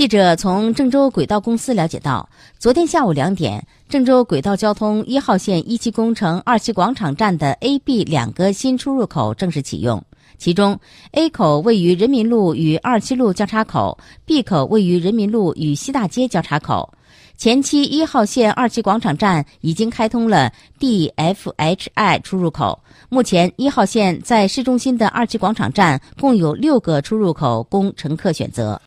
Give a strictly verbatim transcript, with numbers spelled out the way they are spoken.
记者从郑州轨道公司了解到，昨天下午两点，郑州轨道交通一号线一期工程二期广场站的 A、B 两个新出入口正式启用。其中 A 口位于人民路与二期路交叉口， B 口位于人民路与西大街交叉口。前期一号线二期广场站已经开通了 D F H I 出入口，目前一号线在市中心的二期广场站共有六个出入口供乘客选择。